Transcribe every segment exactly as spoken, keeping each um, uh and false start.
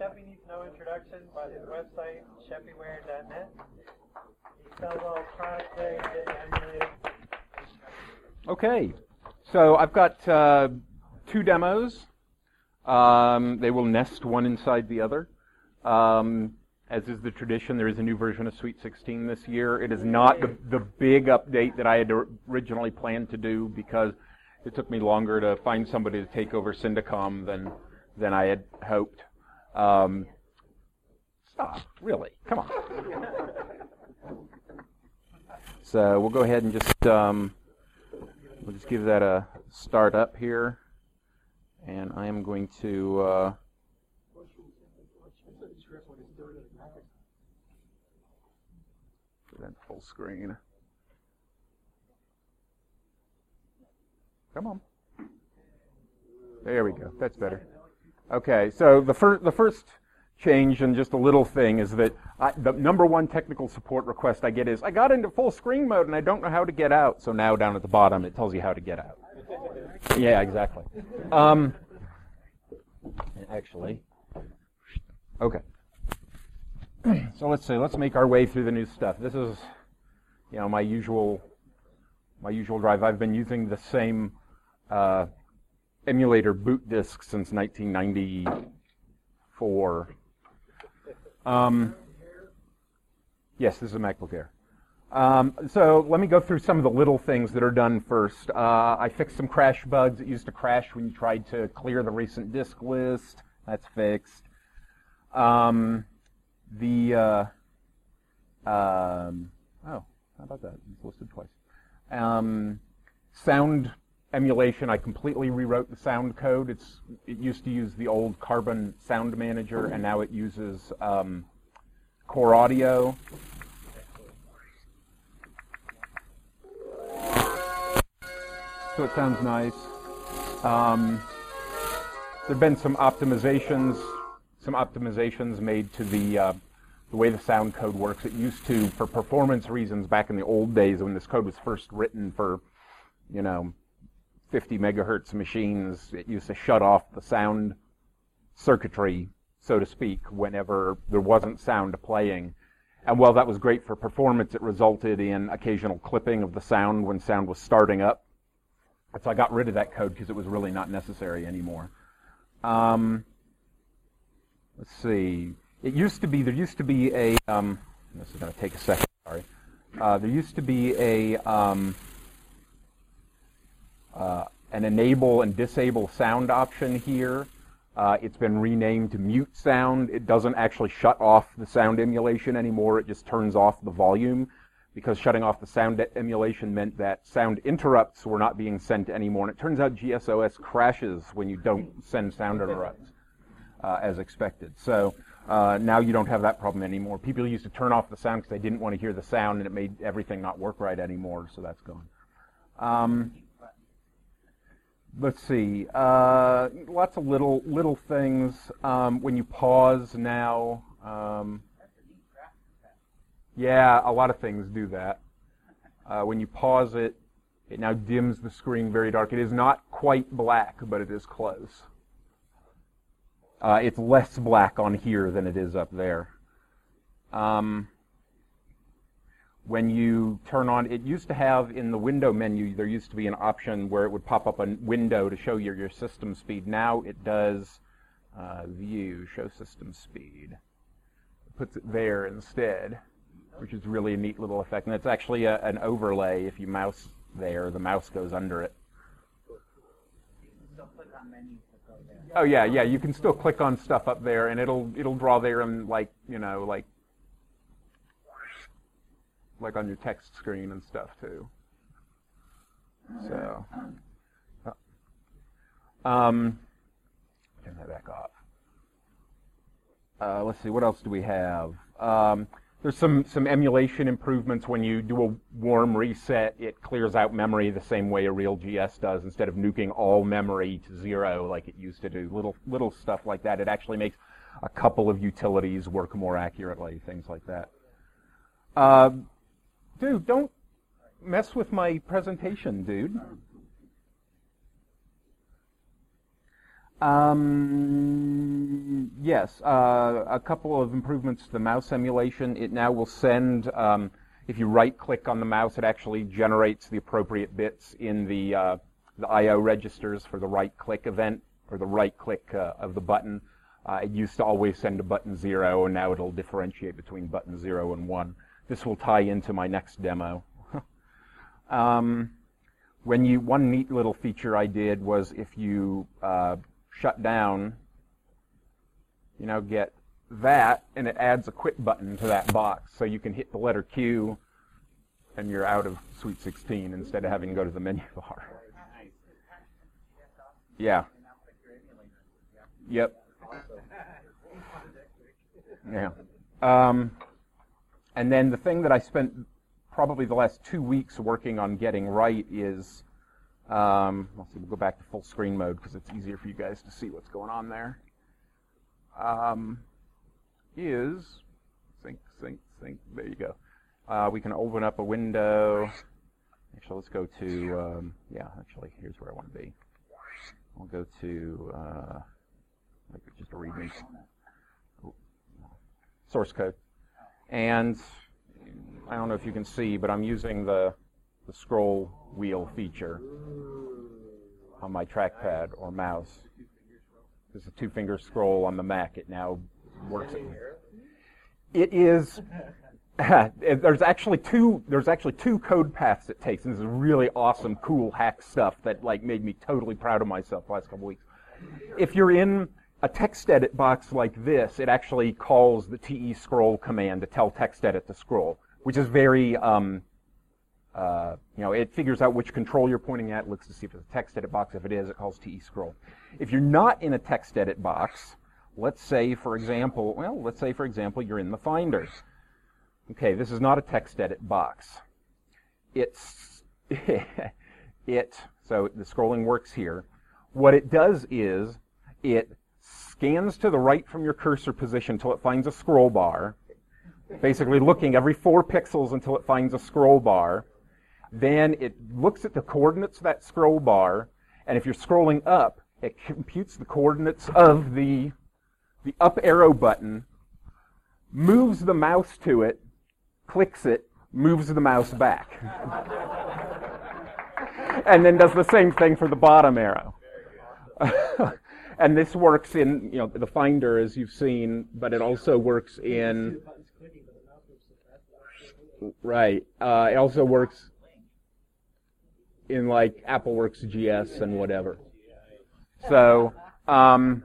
Sheppy needs no introduction by his website, sheppyware dot net. He sells all products there, you get emulated. Okay, so I've got uh, two demos. Um, they will nest one inside the other. Um, as is the tradition, there is a new version of Suite sixteen this year. It is not the, the big update that I had originally planned to do because it took me longer to find somebody to take over Syndicom than than I had hoped. Um, stop, really, come on. So we'll go ahead and just um, we'll just give that a start up here, and I am going to. Uh, Then full screen. Come on. There we go. That's better. Okay. So the first the first change and just a little thing is that I, the number one technical support request I get is I got into full screen mode and I don't know how to get out. So now down at the bottom it tells you how to get out. Yeah. Exactly. Um, actually. Okay. So let's see, let's make our way through the new stuff. This is, you know, my usual my usual drive. I've been using the same uh, emulator boot disk since nineteen ninety-four. Um, yes, this is a MacBook Air. Um, so let me go through some of the little things that are done first. Uh, I fixed some crash bugs that used to crash when you tried to clear the recent disk list. That's fixed. Um... The, uh, um, oh, how about that? It's listed twice. Um, sound emulation, I completely rewrote the sound code. It's It used to use the old Carbon sound manager, and now it uses um, Core Audio. So it sounds nice. Um, there have been some optimizations. Some optimizations made to the uh, the way the sound code works. It used to, for performance reasons, back in the old days when this code was first written for, you know, fifty megahertz machines, it used to shut off the sound circuitry, so to speak, whenever there wasn't sound playing. And while that was great for performance, it resulted in occasional clipping of the sound when sound was starting up. So I got rid of that code because it was really not necessary anymore. Um, Let's see. It used to be there used to be a. Um, this is going to take a second. Sorry. Uh, there used to be a um, uh, an enable and disable sound option here. Uh, it's been renamed to mute sound. It doesn't actually shut off the sound emulation anymore. It just turns off the volume, because shutting off the sound emulation meant that sound interrupts were not being sent anymore. And it turns out G S O S crashes when you don't send sound interrupts. Uh, as expected. So uh, now you don't have that problem anymore. People used to turn off the sound because they didn't want to hear the sound, and it made everything not work right anymore, so that's gone. Um, let's see. Uh, lots of little little things. Um, when you pause now, um, yeah, a lot of things do that. Uh, when you pause it, it now dims the screen very dark. It is not quite black, but it is close. Uh, it's less black on here than it is up there. Um, when you turn on, it used to have in the window menu, there used to be an option where it would pop up a window to show you your system speed. Now it does uh, view, show system speed. It puts it there instead, which is really a neat little effect. And it's actually a, an overlay. If you mouse there, the mouse goes under it. Oh yeah, yeah. You can still click on stuff up there, and it'll it'll draw there and like you know like like on your text screen and stuff too. So, um, turn that back off. Uh, let's see, what else do we have? Um, there's some some emulation improvements. When you do a warm reset, it clears out memory the same way a real G S does. Instead of nuking all memory to zero like it used to do, little little stuff like that. It actually makes a couple of utilities work more accurately, things like that. Uh, dude, don't mess with my presentation, dude. Um, yes, uh, a couple of improvements to the mouse emulation. It now will send, um, if you right-click on the mouse, it actually generates the appropriate bits in the, uh, the I O registers for the right-click event, or the right-click uh, of the button. Uh, it used to always send a button zero, and now it'll differentiate between button zero and one. This will tie into my next demo. um, when you, one neat little feature I did was if you uh, shut down, you now get that, and it adds a quit button to that box, so you can hit the letter Q, and you're out of Sweet sixteen instead of having to go to the menu bar. Yeah. Yep. Yeah. Um, and then the thing that I spent probably the last two weeks working on getting right is, um, let's see, we'll go back to full screen mode because it's easier for you guys to see what's going on there. Um, is, sync, sync, sync, there you go. Uh, we can open up a window. Actually, let's go to, um, yeah, actually, here's where I want to be. We'll go to, uh, like just a readme. Source code. And I don't know if you can see, but I'm using the, the scroll wheel feature on my trackpad or mouse. There's a two-finger scroll on the Mac. It now works. It is, there's actually two, there's actually two code paths it takes, and this is really awesome, cool hack stuff that like made me totally proud of myself the last couple weeks. If you're in a TextEdit box like this, it actually calls the T E scroll command to tell TextEdit to scroll, which is very, um, uh, you know, it figures out which control you're pointing at, looks to see if it's a TextEdit box. If it is, it calls T E scroll. If you're not in a TextEdit box, let's say, for example, well, let's say, for example, you're in the Finder. Okay, this is not a TextEdit box. It's, it, so the scrolling works here. What it does is it scans to the right from your cursor position until it finds a scroll bar, basically looking every four pixels until it finds a scroll bar. Then it looks at the coordinates of that scroll bar, and if you're scrolling up, it computes the coordinates of the, the up arrow button, moves the mouse to it, clicks it, moves the mouse back. And then does the same thing for the bottom arrow. And this works in, you know, the Finder, as you've seen, but it also works in, right, uh, it also works in, like, AppleWorks G S and whatever. So, um,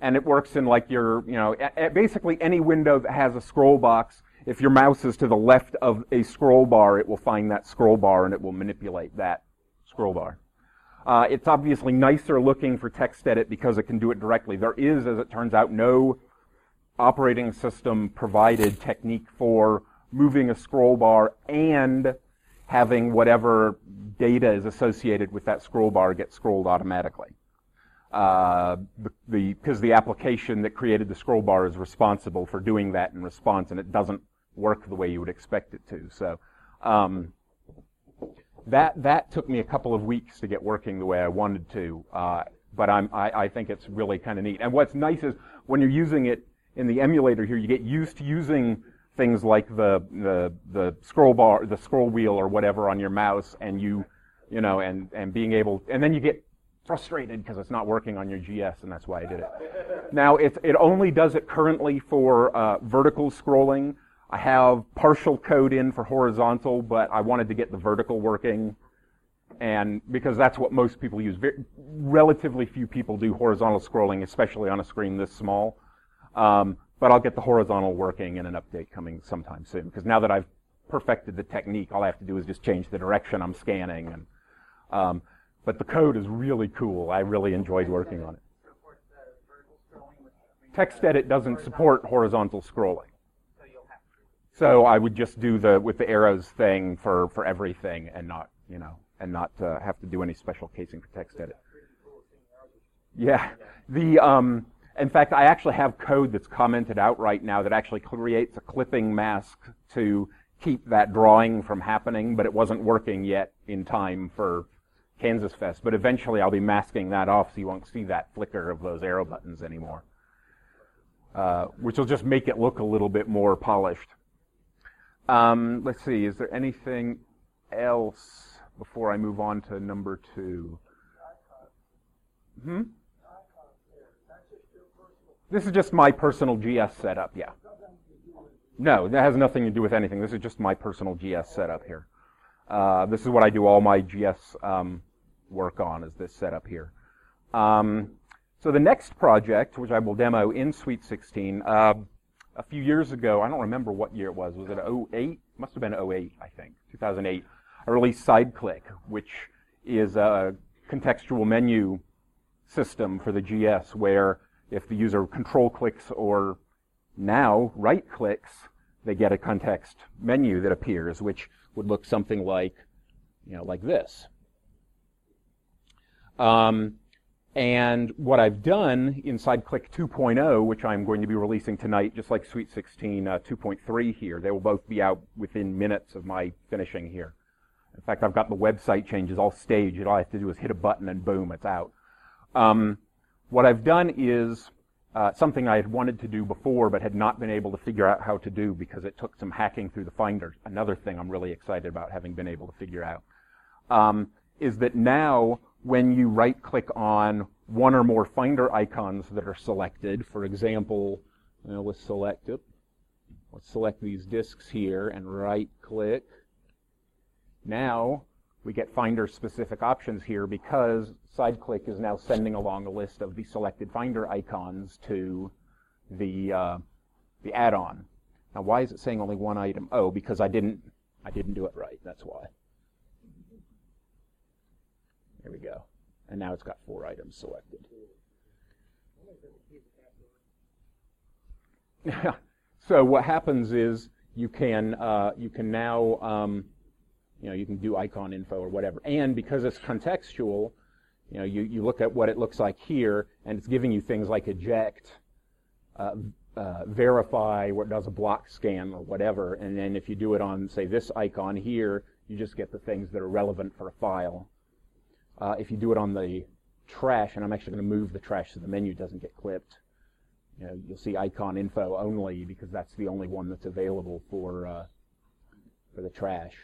and it works in, like, your, you know, basically any window that has a scroll box, if your mouse is to the left of a scroll bar, it will find that scroll bar and it will manipulate that scroll bar. Uh, it's obviously nicer looking for TextEdit because it can do it directly. There is, as it turns out, no operating system provided technique for moving a scroll bar and having whatever data is associated with that scroll bar get scrolled automatically. Uh, the, because the application that created the scroll bar is responsible for doing that in response, and it doesn't work the way you would expect it to. So, um, That that took me a couple of weeks to get working the way I wanted to, uh, but I'm, I, I think it's really kind of neat. And what's nice is when you're using it in the emulator here, you get used to using things like the the, the scroll bar, the scroll wheel, or whatever on your mouse, and you you know, and and being able, and then you get frustrated because it's not working on your G S, and that's why I did it. Now it it only does it currently for uh, vertical scrolling. I have partial code in for horizontal, but I wanted to get the vertical working, and because that's what most people use. Very, relatively few people do horizontal scrolling, especially on a screen this small. Um, but I'll get the horizontal working in an update coming sometime soon, because now that I've perfected the technique, all I have to do is just change the direction I'm scanning. And um, but the code is really cool. I really enjoyed working on it. TextEdit doesn't support horizontal scrolling. So I would just do the with the arrows thing for, for everything, and not you know and not uh, have to do any special casing for TextEdit. Yeah, the um, in fact I actually have code that's commented out right now that actually creates a clipping mask to keep that drawing from happening, but it wasn't working yet in time for Kansas Fest, but eventually I'll be masking that off so you won't see that flicker of those arrow buttons anymore, uh, which will just make it look a little bit more polished. Um, let's see, is there anything else before I move on to number two? Hmm? This is just my personal G S setup, yeah. No, that has nothing to do with anything. This is just my personal G S setup here. Uh, this is what I do all my G S um, work on, is this setup here. Um, so the next project, which I will demo in Suite sixteen, uh, a few years ago, I don't remember what year it was. Was it oh eight? Must have been oh eight, I think, two thousand eight. I released SideClick, which is a contextual menu system for the G S where if the user control clicks or now right clicks, they get a context menu that appears, which would look something like, you know, like this. Um, and what I've done in SideClick two point oh, which I'm going to be releasing tonight, just like Suite sixteen uh, two point three here, they will both be out within minutes of my finishing here. In fact, I've got the website changes all staged. All I have to do is hit a button and boom, it's out. Um, what I've done is Uh, something I had wanted to do before but had not been able to figure out how to do because it took some hacking through the Finder. Another thing I'm really excited about having been able to figure out um, is that now when you right-click on one or more Finder icons that are selected, for example, you know, let's select it. Let's select these disks here and right-click. Now we get Finder-specific options here because SideClick is now sending along a list of the selected Finder icons to the uh, the add-on. Now, why is it saying only one item? Oh, because I didn't I didn't do it right. That's why. There we go. And now it's got four items selected. So what happens is you can uh, you can now um, you know you can do icon info or whatever, and because it's contextual. You know, you, you look at what it looks like here, and it's giving you things like eject, uh, uh, verify, what does a block scan or whatever, and then if you do it on, say, this icon here, you just get the things that are relevant for a file. Uh, if you do it on the trash, and I'm actually going to move the trash so the menu doesn't get clipped, you know, you'll see icon info only because that's the only one that's available for uh, for the trash.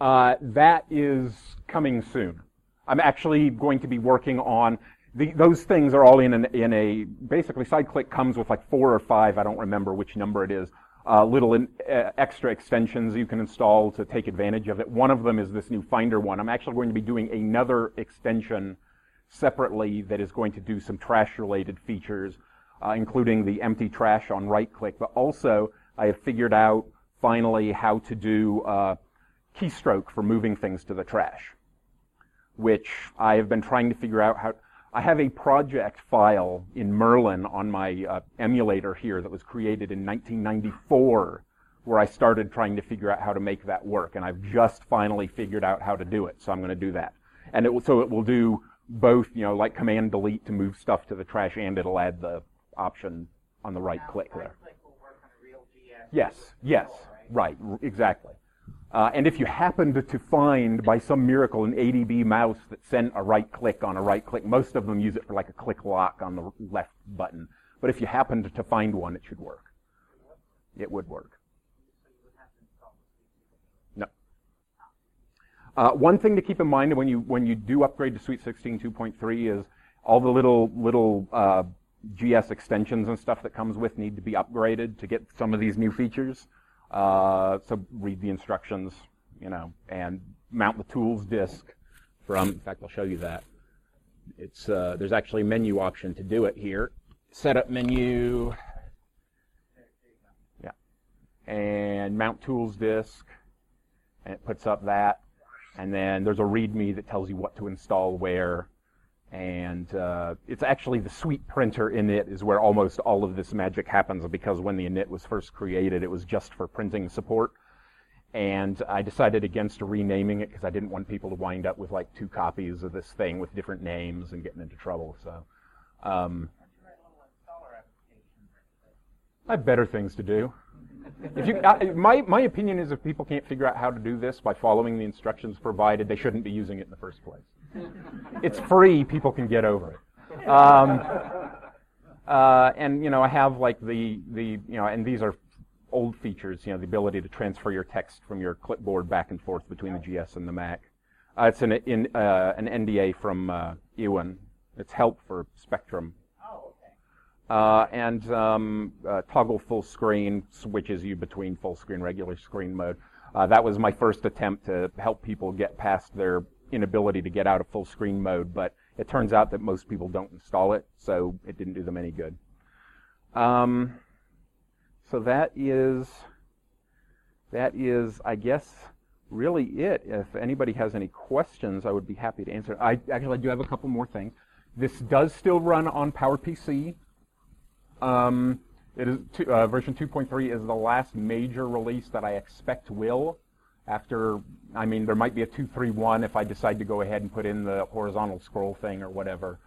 Uh, that is coming soon. I'm actually going to be working on the, those things are all in an, in a basically SideClick comes with like four or five, I don't remember which number it is, uh, little in, uh, extra extensions you can install to take advantage of it. One of them is this new Finder one. I'm actually going to be doing another extension separately that is going to do some trash related features, uh, including the empty trash on right click, but also I have figured out finally how to do uh, keystroke for moving things to the trash, which I have been trying to figure out how. I have a project file in Merlin on my uh, emulator here that was created in nineteen ninety-four where I started trying to figure out how to make that work, and I've just finally figured out how to do it, so I'm going to do that. And it will, so it will do both, you know, like command delete to move stuff to the trash, and it'll add the option on the right now, click there. Right click will work on a real G S. Yes, yes, right, right exactly. Uh, and if you happened to find, by some miracle, an A D B mouse that sent a right-click on a right-click, most of them use it for like a click lock on the left button. But if you happened to find one, it should work. It would work. No. Uh, one thing to keep in mind when you when you do upgrade to Suite sixteen two point three is all the little little uh, G S extensions and stuff that comes with need to be upgraded to get some of these new features. Uh, so read the instructions, you know, and mount the tools disk from, in fact, I'll show you that. It's, uh, there's actually a menu option to do it here. Setup menu, yeah, and mount tools disk, and it puts up that, and then there's a README that tells you what to install where, and uh, it's actually the Suite printer init is where almost all of this magic happens, because when the init was first created, it was just for printing support. And I decided against renaming it because I didn't want people to wind up with like two copies of this thing with different names and getting into trouble. So, um, I have better things to do. If you, I, my, my opinion is if people can't figure out how to do this by following the instructions provided, they shouldn't be using it in the first place. It's free. People can get over it. Um, uh, and, you know, I have like the, the, you know, and these are old features, you know, the ability to transfer your text from your clipboard back and forth between the G S and the Mac. Uh, it's an, in, uh, an N D A from uh, Ewan. It's help for Spectrum. Uh, and um, uh, toggle full screen switches you between full screen, regular screen mode. Uh, that was my first attempt to help people get past their inability to get out of full screen mode, but it turns out that most people don't install it, so it didn't do them any good. Um, so that is, that is, I guess, really it. If anybody has any questions, I would be happy to answer. I actually do have a couple more things. This does still run on PowerPC. Um, it is two, uh, version two point three is the last major release that I expect will. After, I mean, there might be a two point three point one if I decide to go ahead and put in the horizontal scroll thing or whatever.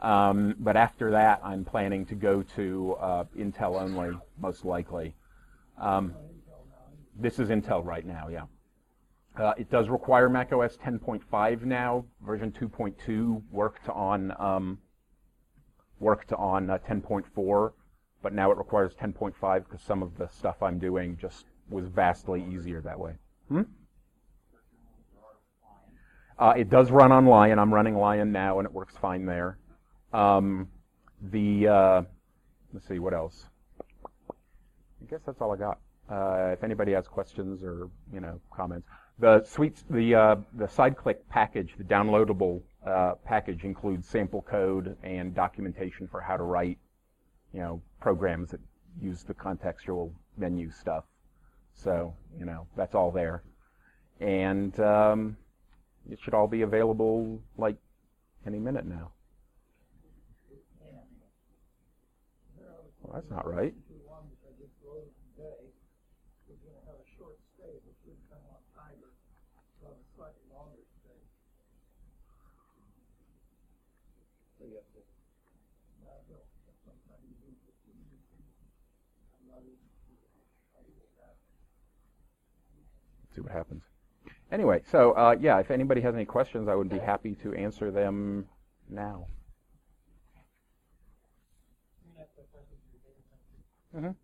Um, but after that, I'm planning to go to uh, Intel only, most likely. Um, this is Intel right now, yeah. Uh, it does require macOS ten point five now. Version two point two worked on... Um, worked on uh, ten point four, but now it requires ten point five because some of the stuff I'm doing just was vastly easier that way. Hmm? Uh, it does run on Lion. I'm running Lion now, and it works fine there. Um, the uh, let's see, what else? I guess that's all I got. Uh, if anybody has questions or you know comments, the suite, the uh, the SideClick package, the downloadable. Uh, package includes sample code and documentation for how to write, you know, programs that use the contextual menu stuff. So, you know, that's all there. And um, it should all be available, like, any minute now. Well, that's not right. See what happens. Anyway, so uh, yeah, if anybody has any questions, I would be happy to answer them now. Mm-hmm.